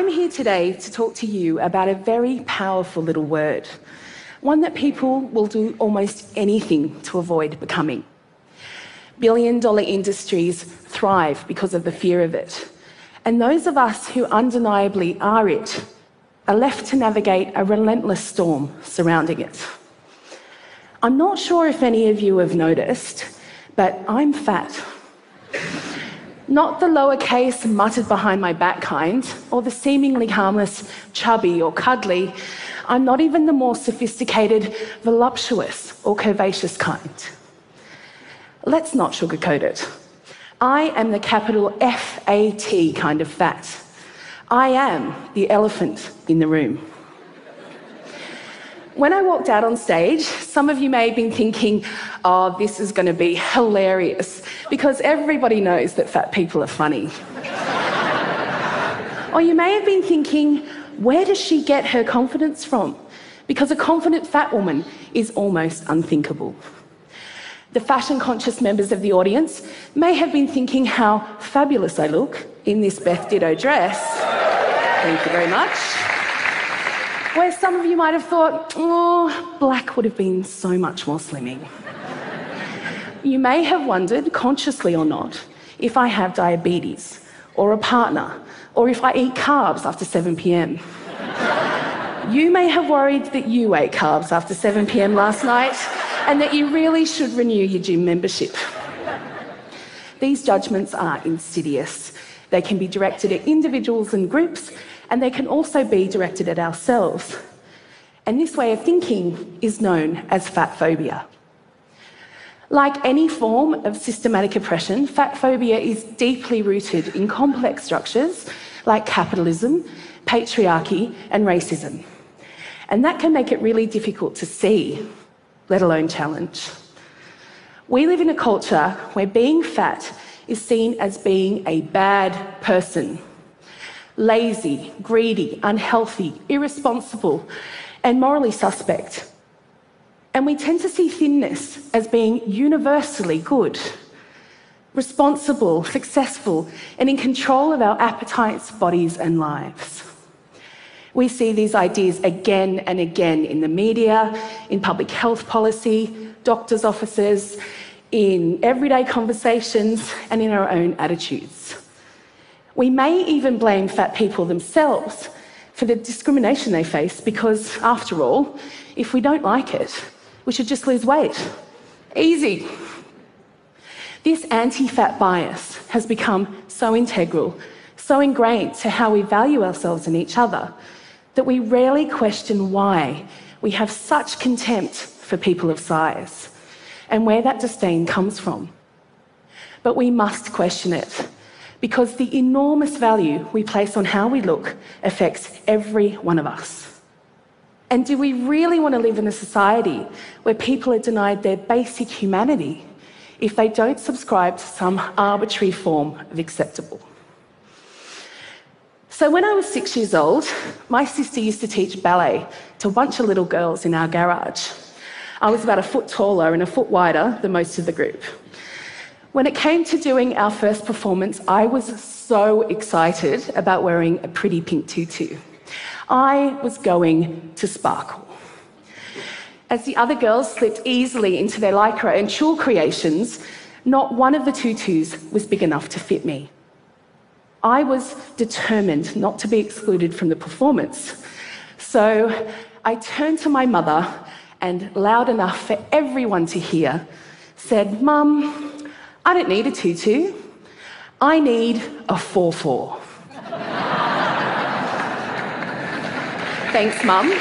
I'm here today to talk to you about a very powerful little word, one that people will do almost anything to avoid becoming. Billion-dollar industries thrive because of the fear of it. And those of us who undeniably are it are left to navigate a relentless storm surrounding it. I'm not sure if any of you have noticed, but I'm fat. Not the lowercase muttered behind my back kind, or the seemingly harmless chubby or cuddly. I'm not even the more sophisticated voluptuous or curvaceous kind. Let's not sugarcoat it. I am the capital F-A-T kind of fat. I am the elephant in the room. When I walked out on stage, some of you may have been thinking, oh, this is going to be hilarious, because everybody knows that fat people are funny. Or you may have been thinking, where does she get her confidence from? Because a confident fat woman is almost unthinkable. The fashion-conscious members of the audience may have been thinking how fabulous I look in this Beth Ditto dress. Thank you very much. Where some of you might have thought, oh, black would have been so much more slimming. You may have wondered, consciously or not, if I have diabetes, or a partner, or if I eat carbs after 7 p.m. You may have worried that you ate carbs after 7 p.m. last night, and that you really should renew your gym membership. These judgments are insidious. They can be directed at individuals and groups, and they can also be directed at ourselves. And this way of thinking is known as fat phobia. Like any form of systematic oppression, fat phobia is deeply rooted in complex structures like capitalism, patriarchy, and racism. And that can make it really difficult to see, let alone challenge. We live in a culture where being fat is seen as being a bad person. Lazy, greedy, unhealthy, irresponsible, and morally suspect. And we tend to see thinness as being universally good, responsible, successful, and in control of our appetites, bodies, and lives. We see these ideas again and again in the media, in public health policy, doctors' offices, in everyday conversations, and in our own attitudes. We may even blame fat people themselves for the discrimination they face because, after all, if we don't like it, we should just lose weight. Easy. This anti-fat bias has become so integral, so ingrained to how we value ourselves and each other, that we rarely question why we have such contempt for people of size and where that disdain comes from. But we must question it, because the enormous value we place on how we look affects every one of us. And do we really want to live in a society where people are denied their basic humanity if they don't subscribe to some arbitrary form of acceptable? So when I was 6 years old, my sister used to teach ballet to a bunch of little girls in our garage. I was about a foot taller and a foot wider than most of the group. When it came to doing our first performance, I was so excited about wearing a pretty pink tutu. I was going to sparkle. As the other girls slipped easily into their lycra and tulle creations, not one of the tutus was big enough to fit me. I was determined not to be excluded from the performance. So I turned to my mother and, loud enough for everyone to hear, said, "Mum, I don't need a tutu. I need a 4-4. Thanks, Mum.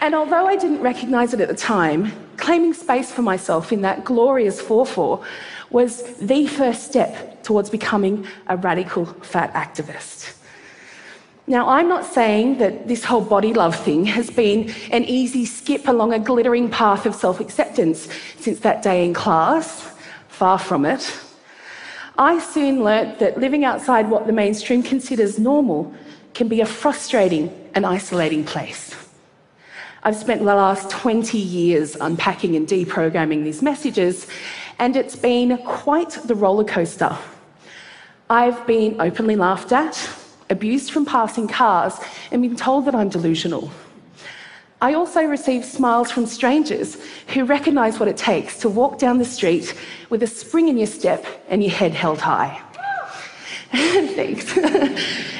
And although I didn't recognise it at the time, claiming space for myself in that glorious 4-4 was the first step towards becoming a radical fat activist. Now, I'm not saying that this whole body love thing has been an easy skip along a glittering path of self-acceptance since that day in class. Far from it. I soon learnt that living outside what the mainstream considers normal can be a frustrating and isolating place. I've spent the last 20 years unpacking and deprogramming these messages, and it's been quite the rollercoaster. I've been openly laughed at, abused from passing cars, and been told that I'm delusional. I also receive smiles from strangers who recognise what it takes to walk down the street with a spring in your step and your head held high. Thanks.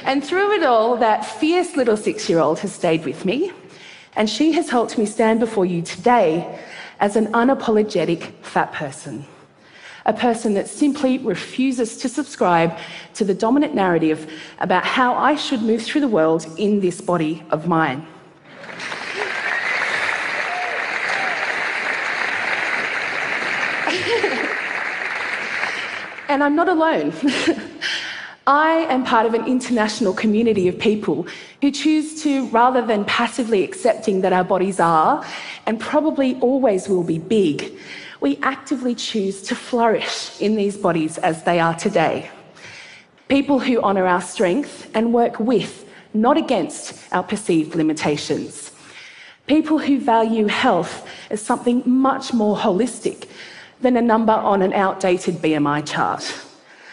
And through it all, that fierce little 6-year-old has stayed with me, and she has helped me stand before you today as an unapologetic fat person. A person that simply refuses to subscribe to the dominant narrative about how I should move through the world in this body of mine. And I'm not alone. I am part of an international community of people who choose to, rather than passively accepting that our bodies are, and probably always will be, big, we actively choose to flourish in these bodies as they are today. People who honour our strength and work with, not against, our perceived limitations. People who value health as something much more holistic than a number on an outdated BMI chart.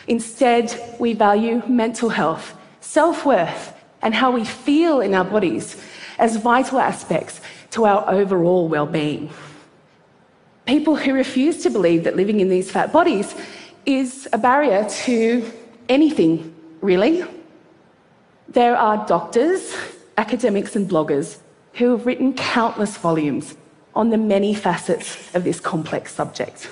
Instead, we value mental health, self-worth, and how we feel in our bodies as vital aspects to our overall well-being. People who refuse to believe that living in these fat bodies is a barrier to anything, really. There are doctors, academics, and bloggers who have written countless volumes on the many facets of this complex subject.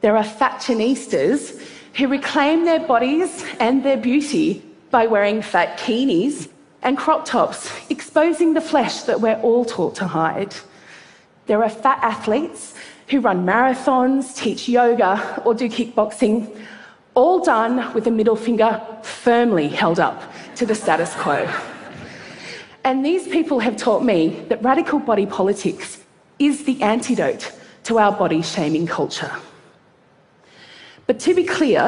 There are fashionistas who reclaim their bodies and their beauty by wearing fat bikinis and crop tops, exposing the flesh that we're all taught to hide. There are fat athletes who run marathons, teach yoga, or do kickboxing, all done with a middle finger firmly held up to the status quo. And these people have taught me that radical body politics is the antidote to our body-shaming culture. But to be clear,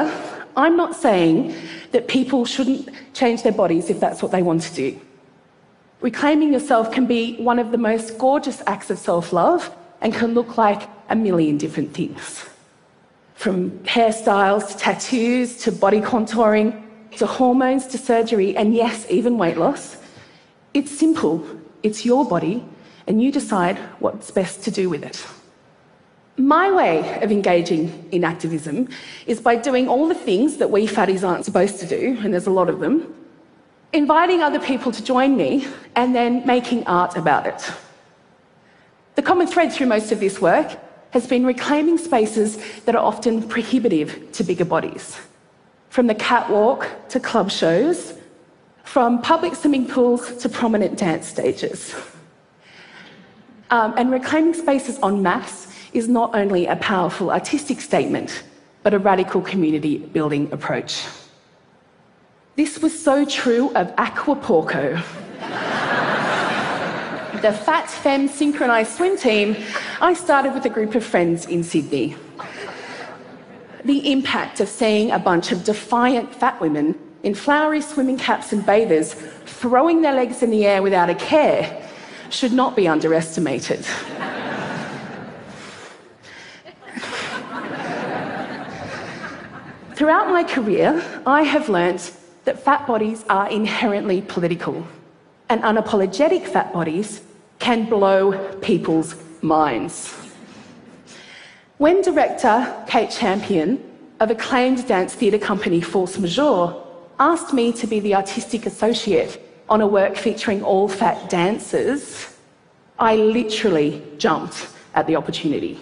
I'm not saying that people shouldn't change their bodies if that's what they want to do. Reclaiming yourself can be one of the most gorgeous acts of self-love and can look like a million different things. From hairstyles to tattoos to body contouring to hormones to surgery and, yes, even weight loss. It's simple. It's your body, and you decide what's best to do with it. My way of engaging in activism is by doing all the things that we fatties aren't supposed to do, and there's a lot of them, inviting other people to join me, and then making art about it. The common thread through most of this work has been reclaiming spaces that are often prohibitive to bigger bodies, from the catwalk to club shows, from public swimming pools to prominent dance stages. And reclaiming spaces en masse is not only a powerful artistic statement, but a radical community-building approach. This was so true of Aquaporko, the Fat Femme synchronised swim team I started with a group of friends in Sydney. The impact of seeing a bunch of defiant fat women in flowery swimming caps and bathers, throwing their legs in the air without a care, should not be underestimated. Throughout my career, I have learnt that fat bodies are inherently political, and unapologetic fat bodies can blow people's minds. When director Kate Champion of acclaimed dance theatre company Force Majeure asked me to be the artistic associate on a work featuring all fat dancers, I literally jumped at the opportunity.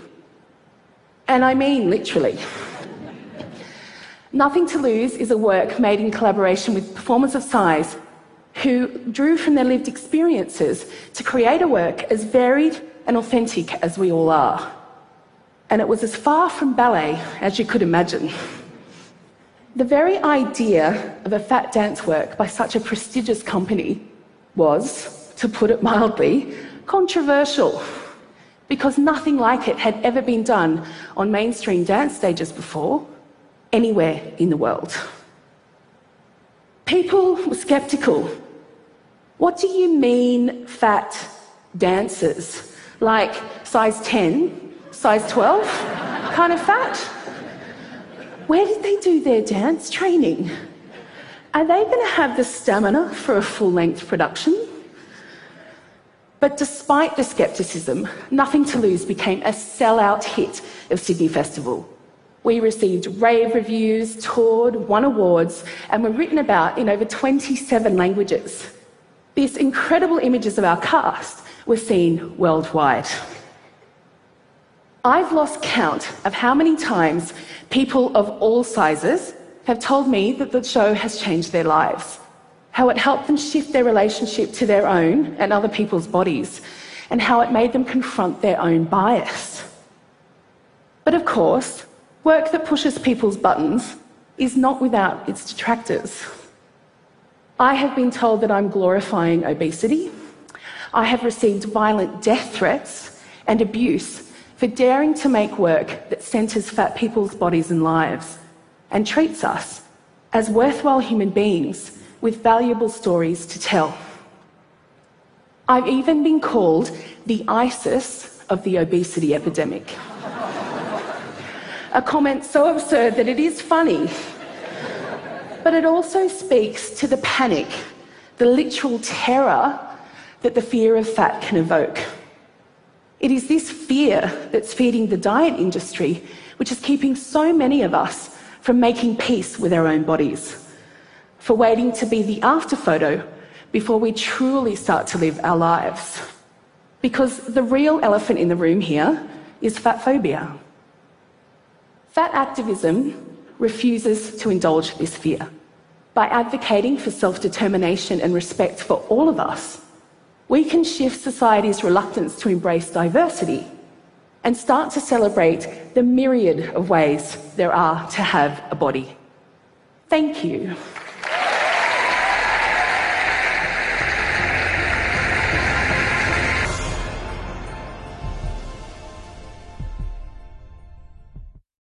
And I mean literally. Nothing to Lose is a work made in collaboration with performers of size who drew from their lived experiences to create a work as varied and authentic as we all are. And it was as far from ballet as you could imagine. The very idea of a fat dance work by such a prestigious company was, to put it mildly, controversial, because nothing like it had ever been done on mainstream dance stages before, anywhere in the world. People were sceptical. What do you mean, fat dancers? Like size 10, size 12 kind of fat? Where did they do their dance training? Are they going to have the stamina for a full-length production? But despite the scepticism, Nothing to Lose became a sell-out hit of Sydney Festival. We received rave reviews, toured, won awards, and were written about in over 27 languages. These incredible images of our cast were seen worldwide. I've lost count of how many times people of all sizes have told me that the show has changed their lives, how it helped them shift their relationship to their own and other people's bodies, and how it made them confront their own bias. But of course, work that pushes people's buttons is not without its detractors. I have been told that I'm glorifying obesity. I have received violent death threats and abuse for daring to make work that centres fat people's bodies and lives and treats us as worthwhile human beings with valuable stories to tell. I've even been called the ISIS of the obesity epidemic. A comment so absurd that it is funny, but it also speaks to the panic, the literal terror that the fear of fat can evoke. It is this fear that's feeding the diet industry, which is keeping so many of us from making peace with our own bodies, for waiting to be the after photo before we truly start to live our lives. Because the real elephant in the room here is fat phobia. Fat activism refuses to indulge this fear by advocating for self-determination and respect for all of us. We can shift society's reluctance to embrace diversity and start to celebrate the myriad of ways there are to have a body. Thank you.